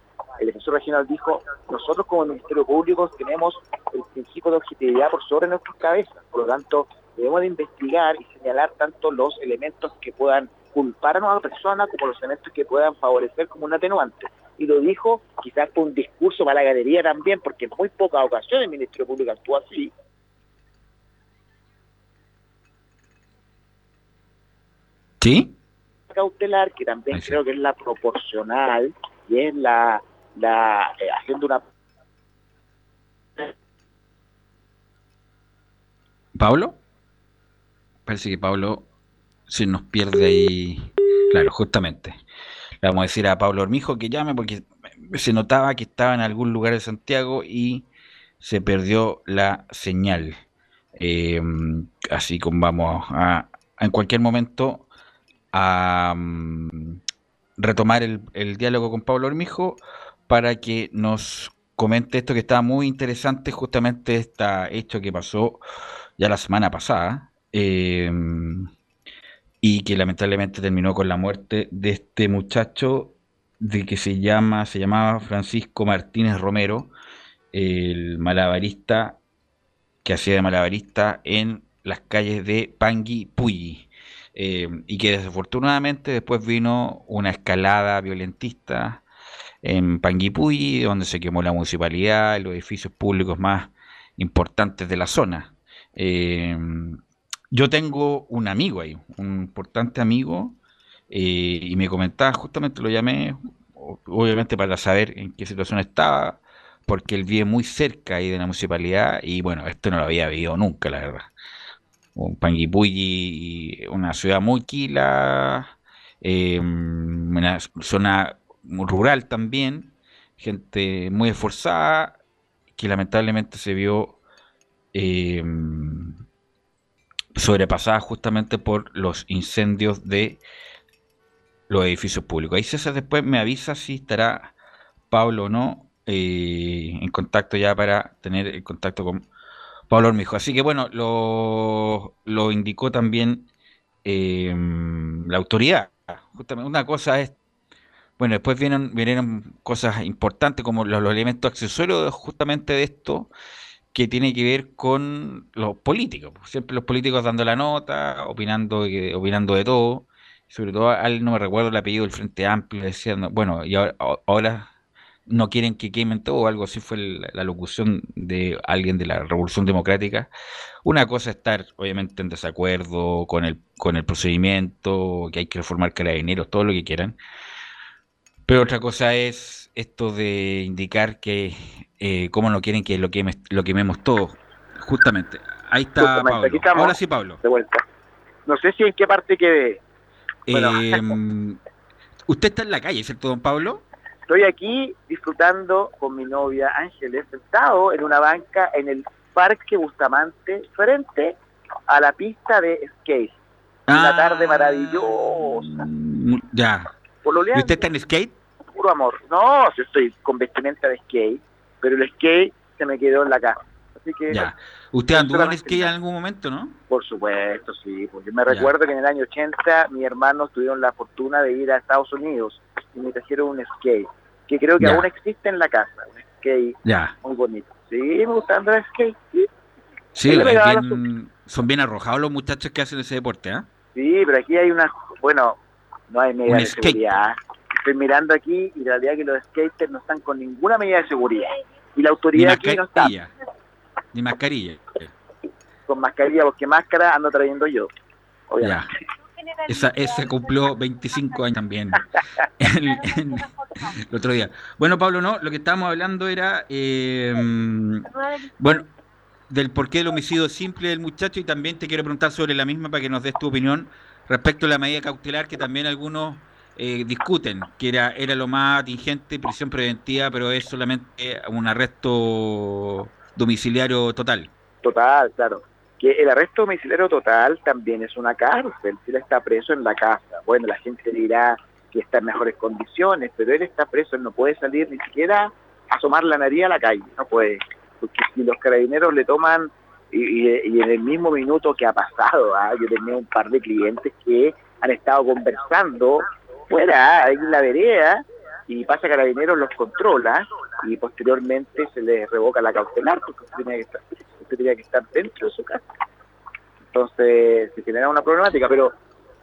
dijo, nosotros como Ministerio Público tenemos el principio de objetividad por sobre nuestras cabezas, por lo tanto debemos de investigar y señalar tanto los elementos que puedan culpar a una persona como los elementos que puedan favorecer como un atenuante. Y lo dijo quizás por un discurso para la galería también, porque en muy pocas ocasiones el Ministerio Público actúa así. ¿Sí? Cautelar, que también creo que es la proporcional, y es haciendo una ¿Pablo? Parece que Pablo se nos pierde ahí. Claro, justamente. Le vamos a decir a Pablo Hormijo que llame porque se notaba que estaba en algún lugar de Santiago y se perdió la señal. Así como vamos a en cualquier momento a retomar el diálogo con Pablo Hormijo para que nos comente esto que estaba muy interesante, justamente este hecho que pasó ya la semana pasada y que lamentablemente terminó con la muerte de este muchacho de que se llamaba Francisco Martínez Romero, el malabarista que hacía de malabarista en las calles de Panguipulli, y que desafortunadamente después vino una escalada violentista en Panguipulli, donde se quemó la municipalidad, los edificios públicos más importantes de la zona. Yo tengo un amigo ahí, un importante amigo, y me comentaba, justamente lo llamé, obviamente para saber en qué situación estaba, porque él vive muy cerca ahí de la municipalidad y bueno, esto no lo había vivido nunca, la verdad. Un Panguipulli, una ciudad muy quila, una zona rural también, gente muy esforzada, que lamentablemente se vio sobrepasada justamente por los incendios de los edificios públicos. Ahí César después me avisa si estará Pablo o no, en contacto ya para tener el contacto con Pablo Hormijo. Así que bueno, lo indicó también la autoridad. Justamente una cosa es, bueno, después vinieron cosas importantes como los elementos accesorios justamente de esto que tiene que ver con los políticos. Siempre los políticos dando la nota, opinando de todo. Sobre todo, no me recuerdo el apellido del Frente Amplio, diciendo, bueno, y ahora no quieren que quemen todo, o algo así fue la locución de alguien de la Revolución Democrática. Una cosa es estar, obviamente, en desacuerdo con el procedimiento, que hay que reformar Carabineros, todo lo que quieran. Pero otra cosa es esto de indicar que cómo no quieren que lo quememos todo. Justamente, ahí está Pablo. Aquí estamos. Ahora sí, Pablo. De vuelta. No sé si en qué parte quedé. Bueno. Usted está en la calle, ¿cierto, don Pablo? Estoy aquí disfrutando con mi novia Ángeles, sentado en una banca en el Parque Bustamante, frente a la pista de skate. Una tarde maravillosa. Ya. ¿Y usted está en skate? Puro amor. No, yo estoy con vestimenta de skate, pero el skate se me quedó en la casa. Así que ya. ¿Usted anduvo en skate en algún momento, no? Por supuesto, sí. Porque me recuerdo que en el año 80 mis hermanos tuvieron la fortuna de ir a Estados Unidos y me trajeron un skate, que creo que aún existe en la casa, un skate muy bonito. Sí, me gusta andar a skate. Sí, son bien arrojados los muchachos que hacen ese deporte, ¿eh? Sí, pero aquí hay no hay medida de seguridad. Estoy mirando aquí y la realidad es que los skaters no están con ninguna medida de seguridad. Y la autoridad aquí no está. Ni mascarilla. Con mascarilla, porque máscara ando trayendo yo, obviamente. Ya. Esa cumplió 25 años también el otro día. Bueno, Pablo, lo que estábamos hablando era del porqué del homicidio simple del muchacho, y también te quiero preguntar sobre la misma para que nos des tu opinión respecto a la medida cautelar que también algunos discuten, que era lo más atingente, prisión preventiva, pero es solamente un arresto domiciliario total. Total, claro. Que el arresto domiciliario total también es una cárcel, si él está preso en la casa. Bueno, la gente dirá que está en mejores condiciones, pero él está preso, él no puede salir ni siquiera asomar la nariz a la calle, no puede. Porque si los carabineros le toman, y en el mismo minuto que ha pasado, yo tenía un par de clientes que han estado conversando fuera, ahí en la vereda, y pasa carabineros, los controla, y posteriormente se les revoca la cautelar, porque tenía que estar dentro de su casa. Entonces se genera una problemática, pero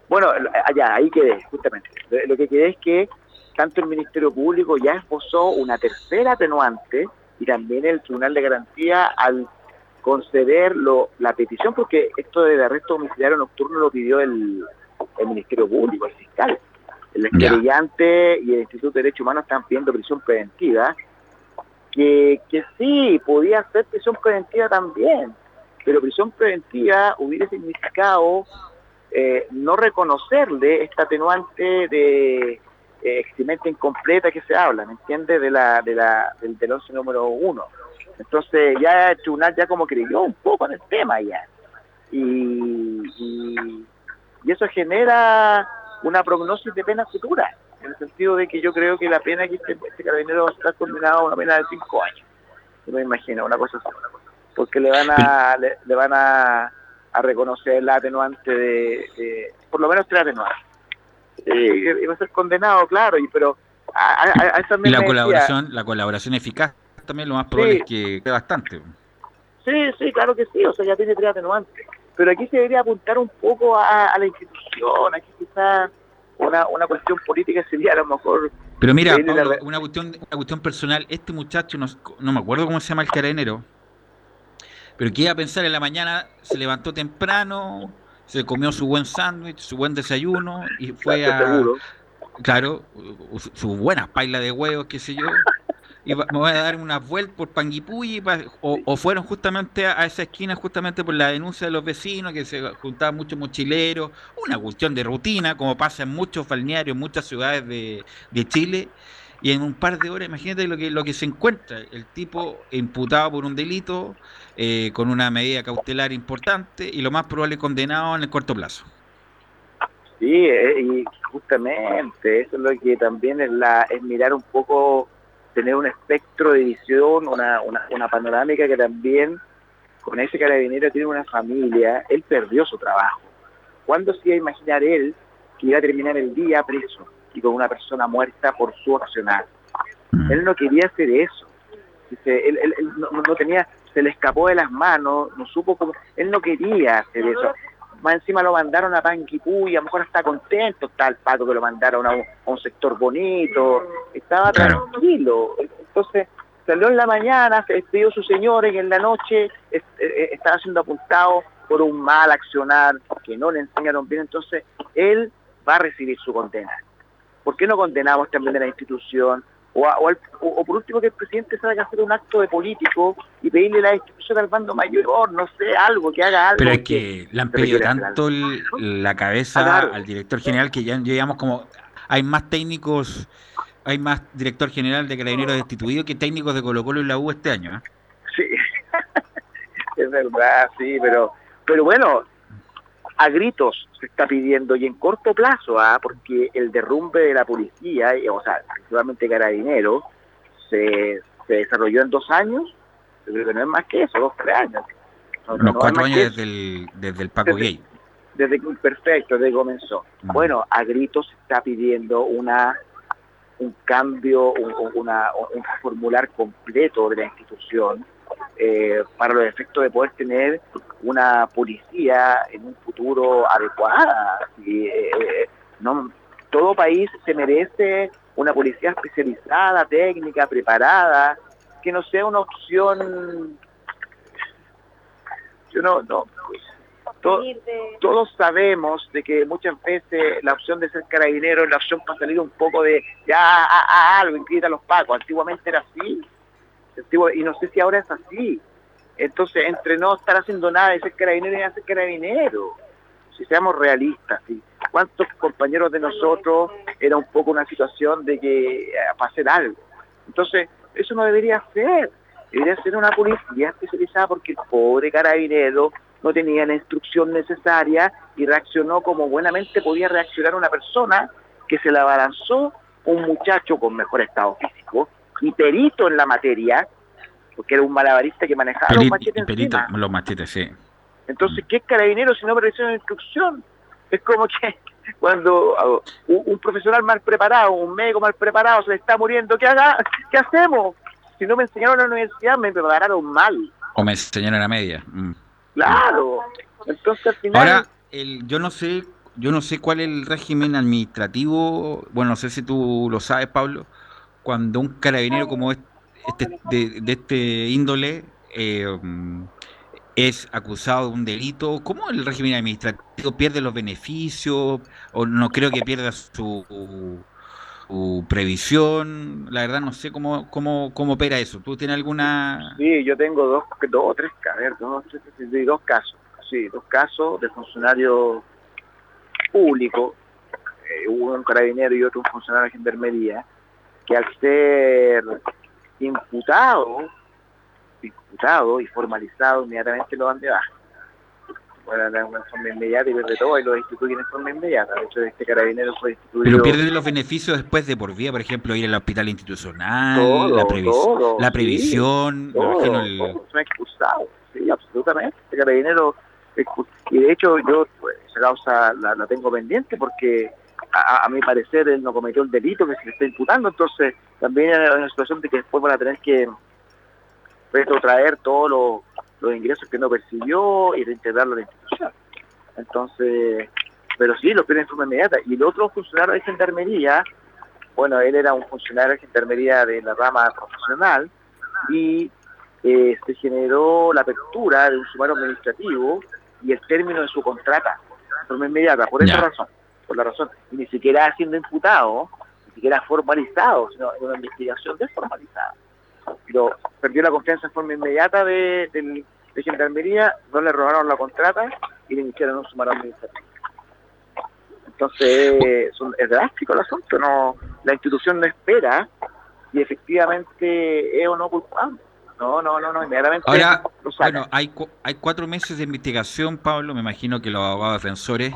bueno, allá, ahí quedé, justamente. Lo que quedé es que tanto el Ministerio Público ya esbozó una tercera atenuante y también el Tribunal de Garantía al conceder la petición, porque esto del arresto domiciliario nocturno lo pidió el Ministerio Público, el fiscal. El querellante y el Instituto de Derechos Humanos están pidiendo prisión preventiva, que sí, podía ser prisión preventiva también, pero prisión preventiva hubiera significado no reconocerle esta atenuante de eximente incompleta que se habla, ¿me entiendes? Del 11 número 1. Entonces ya el tribunal ya como creyó un poco en el tema ya. Y eso genera una prognosis de penas futuras, en el sentido de que yo creo que la pena que este carabinero va a estar condenado a una pena de 5 años. Yo me imagino, una cosa así. Porque le van a reconocer la atenuante de por lo menos 3 atenuantes. Y va a ser condenado, claro, pero a esa misma la colaboración eficaz también lo más probable es que bastante. Sí, claro que sí, o sea, ya tiene 3 atenuantes. Pero aquí se debería apuntar un poco a la institución, aquí quizás una cuestión política sería a lo mejor... Pero mira, Pablo, una cuestión personal, este muchacho, no me acuerdo cómo se llama el carabinero, pero que iba a pensar en la mañana, se levantó temprano, se comió su buen sándwich, su buen desayuno, y fue sus buenas pailas de huevos, qué sé yo, y me voy a dar una vuelta por Panguipulli, o fueron justamente a esa esquina justamente por la denuncia de los vecinos, que se juntaban muchos mochileros, una cuestión de rutina, como pasa en muchos balnearios, muchas ciudades de Chile, y en un par de horas, imagínate lo que se encuentra, el tipo imputado por un delito, con una medida cautelar importante, y lo más probable condenado en el corto plazo. Sí, y justamente, eso es lo que también es mirar un poco... tener un espectro de visión, una panorámica, que también con ese carabinero tiene una familia, él perdió su trabajo. ¿Cuándo se iba a imaginar él que iba a terminar el día preso y con una persona muerta por su accionar? Él no quería hacer eso. Dice, él no tenía, se le escapó de las manos, no supo cómo, él no quería hacer eso. Más encima lo mandaron a Panguipulli, a lo mejor está contento, está el pato que lo mandaron a un sector bonito, estaba tranquilo. Entonces salió en la mañana, se despidió su señora y en la noche estaba siendo apuntado por un mal accionar que no le enseñaron bien. Entonces él va a recibir su condena. ¿Por qué no condenamos también a la institución? O por último que el presidente salga a hacer un acto de político y pedirle la destitución al bando mayor, no sé, algo, que haga algo. Pero es que le han pedido tanto la cabeza al director general que ya llegamos como... hay más director general de Carabineros destituido que técnicos de Colo Colo y la U este año, ¿eh? Sí, es verdad, sí, pero bueno, a gritos se está pidiendo y en corto plazo, porque el derrumbe de la policía, o sea, principalmente Carabineros, se desarrolló en 2 años, pero que no es más que eso, 2-3 años. No, 4 años desde el Paco Gay. Perfecto, desde que comenzó. Bueno, a gritos se está pidiendo un cambio, un formular completo de la institución, para los efectos de poder tener una policía en un futuro adecuada. Todo país se merece una policía especializada, técnica, preparada, que no sea una opción. Todos sabemos de que muchas veces la opción de ser carabinero es la opción para salir un poco de ya a algo, incluida a los pacos. Antiguamente era así. Y no sé si ahora es así. Entonces, entre no estar haciendo nada de ser carabinero y hacer carabinero, si seamos realistas, ¿sí? ¿Cuántos compañeros de nosotros era un poco una situación de que para hacer algo? Entonces, eso no debería ser. Debería ser una policía especializada, porque el pobre carabinero no tenía la instrucción necesaria y reaccionó como buenamente podía reaccionar una persona que se la abalanzó un muchacho con mejor estado físico y perito en la materia, porque era un malabarista que manejaba los machetes. Perito, los machetes, sí. Entonces, ¿qué es carabinero si no obedece una instrucción? Es como que cuando un profesional mal preparado, un médico mal preparado se le está muriendo, ¿qué hacemos? Si no me enseñaron en la universidad, me prepararon mal. O me enseñaron a media. Claro. Entonces, al final... Ahora, yo no sé cuál es el régimen administrativo, bueno, no sé si tú lo sabes, Pablo, cuando un carabinero como de este índole es acusado de un delito, ¿cómo el régimen administrativo pierde los beneficios? O no creo que pierda su su previsión? La verdad no sé cómo opera eso. ¿Tú tienes alguna...? Sí, yo tengo dos casos. Sí, dos casos de funcionarios públicos, uno un carabinero y otro un funcionario de gendarmería, que al ser imputado y formalizado inmediatamente lo dan de baja. Bueno, en forma inmediata y pierde todo, y lo destituyen en forma inmediata. De hecho, este carabinero fue destituido. Pero pierden los beneficios después de por vida, por ejemplo, ir al hospital institucional, la previsión, todo, son excusados, sí, absolutamente. Este carabinero, y de hecho yo esa causa la tengo pendiente porque a mi parecer él no cometió el delito que se le está imputando, entonces también hay una situación de que después van a tener que retrotraer todos los ingresos que no percibió y reintegrarlo a la institución. Entonces, pero sí, los pierden en forma inmediata. Y el otro funcionario de gendarmería, bueno, él era un funcionario de gendarmería de la rama profesional y se generó la apertura de un sumario administrativo y el término de su contrata en forma inmediata, por esa razón, por la razón. Y ni siquiera siendo imputado, ni siquiera formalizado, sino en una investigación desformalizada. Pero perdió la confianza en forma inmediata de Gendarmería, no le robaron la contrata y le iniciaron un sumario administrativo. Entonces, es drástico el asunto, no, la institución no espera y efectivamente es o no culpable. No, inmediatamente. Ahora, bueno, hay 4 meses de investigación, Pablo, me imagino que los abogados defensores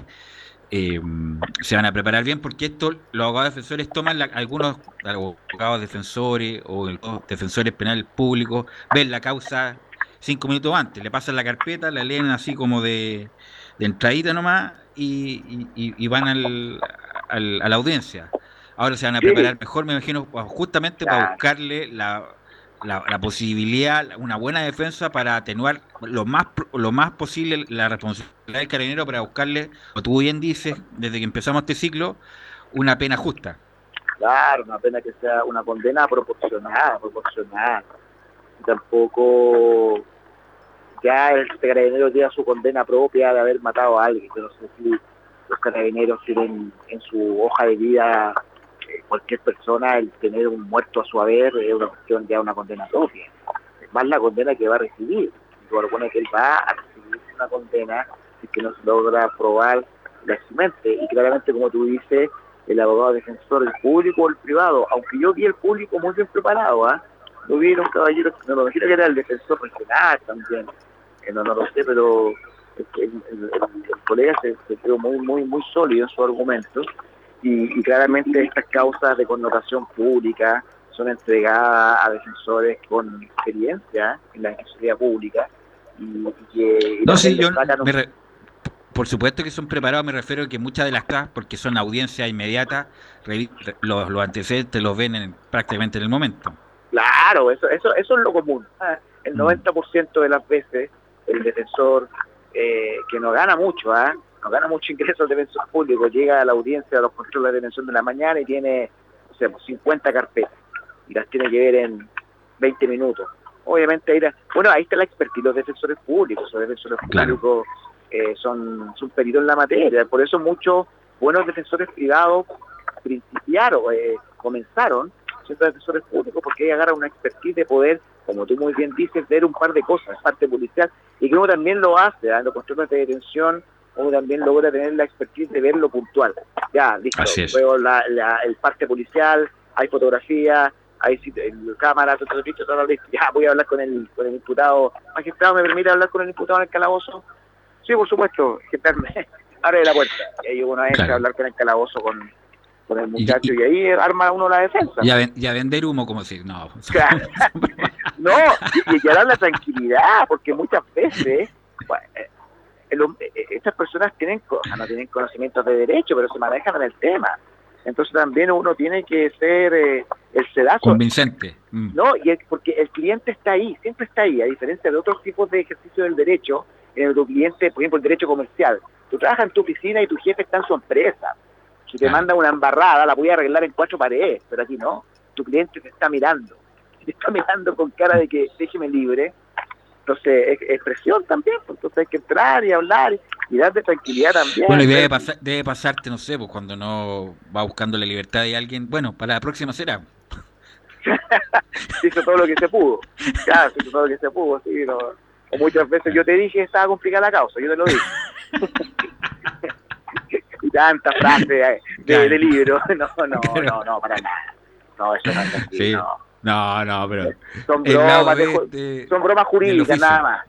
se van a preparar bien, porque esto los abogados defensores toman algunos abogados defensores o defensores penales públicos ven la causa 5 minutos antes, le pasan la carpeta, la leen así como de entradita nomás y van a la audiencia. Ahora se van a preparar mejor, me imagino, justamente para buscarle la posibilidad, una buena defensa para atenuar lo más posible la responsabilidad del carabinero, para buscarle, como tú bien dices, desde que empezamos este ciclo, una pena justa. Claro, una pena que sea una condena proporcionada. Tampoco ya el carabinero tiene su condena propia de haber matado a alguien. Yo no sé si los carabineros tienen en su hoja de vida... cualquier persona, el tener un muerto a su haber es una cuestión ya una condena propia, es más la condena que va a recibir. Se supone que él va a recibir una condena si que no se logra probar la eximente, y claramente, como tú dices, el abogado defensor, el público o el privado, aunque yo vi el público muy bien preparado, no vi un caballero, no me imagino que era el defensor regional también, no lo sé, pero el colega se quedó muy sólido en su argumento. Y claramente estas causas de connotación pública son entregadas a defensores con experiencia en la defensoría pública. Por supuesto que son preparados, me refiero a que muchas de las causas, porque son audiencia inmediata, los antecedentes los ven prácticamente en el momento. Claro, eso es lo común. El 90% de las veces el defensor, que no gana mucho, no gana mucho ingreso al defensor público, llega a la audiencia de los controles de detención de la mañana y tiene, no sé, 50 carpetas y las tiene que ver en 20 minutos. Obviamente ahí está la expertise, los defensores públicos son peritos en la materia, por eso muchos buenos defensores privados comenzaron siendo defensores públicos, porque ahí agarran una expertise de poder, como tú muy bien dices, ver un par de cosas, parte policial, y que uno también lo hace, en los controles de detención uno también logra tener la expertise de verlo puntual. Ya, listo, luego el parte policial, hay fotografía, hay cámaras, todo, listo. Ya, voy a hablar con el imputado. Magistrado, ¿me permite hablar con el imputado en el calabozo? Sí, por supuesto, gendarme, abre la puerta. Y ahí uno entra a hablar con el calabozo, con el muchacho, y ahí arma uno la defensa. Y a vender humo, como si, no. Claro. No, y a dar la tranquilidad, porque muchas veces... Bueno, estas personas no tienen conocimientos de derecho, pero se manejan en el tema. Entonces también uno tiene que ser el sedazo. Convincente. No, porque el cliente está ahí, siempre está ahí, a diferencia de otros tipos de ejercicio del derecho, en el que tu cliente, por ejemplo, el derecho comercial. Tú trabajas en tu oficina y tu jefe está en su empresa. Si te manda una embarrada, la voy a arreglar en 4 paredes, pero aquí no. Tu cliente te está mirando. Te está mirando con cara de que déjeme libre. Entonces, expresión también, pues, entonces hay que entrar y hablar y darle tranquilidad también. Bueno, y debe pasarte, no sé, pues cuando no va buscando la libertad de alguien, bueno, para la próxima será. Se hizo todo lo que se pudo, claro, se hizo todo lo que se pudo, sí, no. O muchas veces yo te dije que estaba complicada la causa, yo te lo dije. Y tanta frase de libro, no, para nada. No, eso no es así, sí. No, pero... son bromas jurídicas, nada más.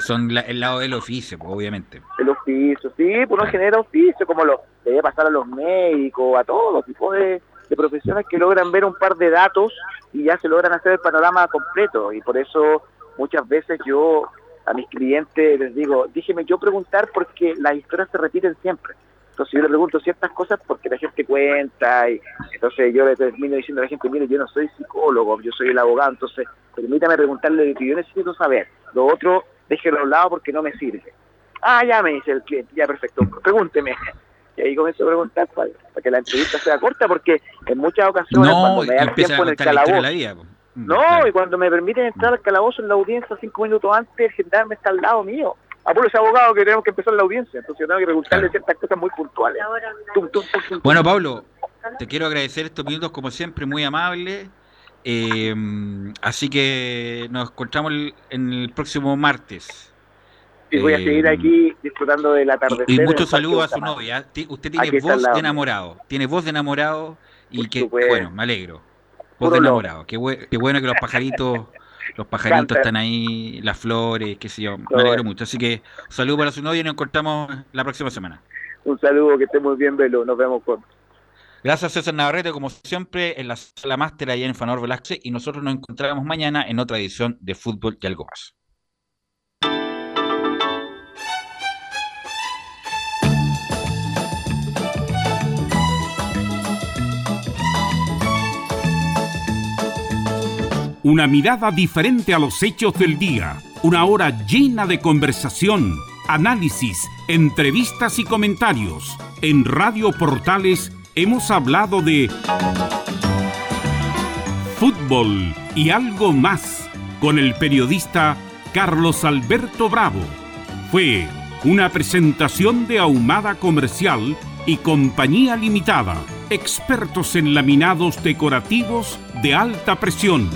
Son el lado del oficio, pues, obviamente. El oficio, sí, pues uno genera oficio, como lo debe pasar a los médicos, a todos los tipos de profesiones que logran ver un par de datos y ya se logran hacer el panorama completo. Y por eso muchas veces yo a mis clientes les digo, déjeme yo preguntar porque las historias se repiten siempre. Entonces yo le pregunto ciertas cosas porque la gente cuenta, y entonces yo le termino diciendo a la gente, mire, yo no soy psicólogo, yo soy el abogado, entonces permítame preguntarle lo que yo necesito saber. Lo otro, déjelo a un lado porque no me sirve. Ah, ya, me dice el cliente, ya, perfecto, pregúnteme. Y ahí comienzo a preguntar para que la entrevista sea corta, porque en muchas ocasiones cuando me dan tiempo en el calabozo... Claro. Y cuando me permiten entrar al calabozo en la audiencia 5 minutos antes, el gendarme está al lado mío. Apuro es abogado que tenemos que empezar la audiencia, entonces yo tengo que preguntarle ciertas cosas muy puntuales. Bueno, Pablo, te quiero agradecer estos minutos, como siempre, muy amable. Así que nos encontramos en el próximo martes. Y voy a seguir aquí disfrutando del atardecer. Y muchos saludos a su novia. Usted tiene voz de enamorado. Tiene voz de enamorado y que, bueno, me alegro. Voz de enamorado. Qué bueno que los pajaritos... Los pajaritos están ahí, las flores, qué sé yo. Me alegro mucho. Así que un saludo para su novia y nos encontramos la próxima semana. Un saludo, que estén muy bien, Belo. Nos vemos pronto. Gracias, César Navarrete, como siempre, en la sala máster allá en Fanor Velázquez. Y nosotros nos encontramos mañana en otra edición de Fútbol y Algo Más. Una mirada diferente a los hechos del día. Una hora llena de conversación, análisis, entrevistas y comentarios. En Radio Portales hemos hablado de fútbol y algo más con el periodista Carlos Alberto Bravo. Fue una presentación de Ahumada Comercial y Compañía Limitada. Expertos en laminados decorativos de alta presión.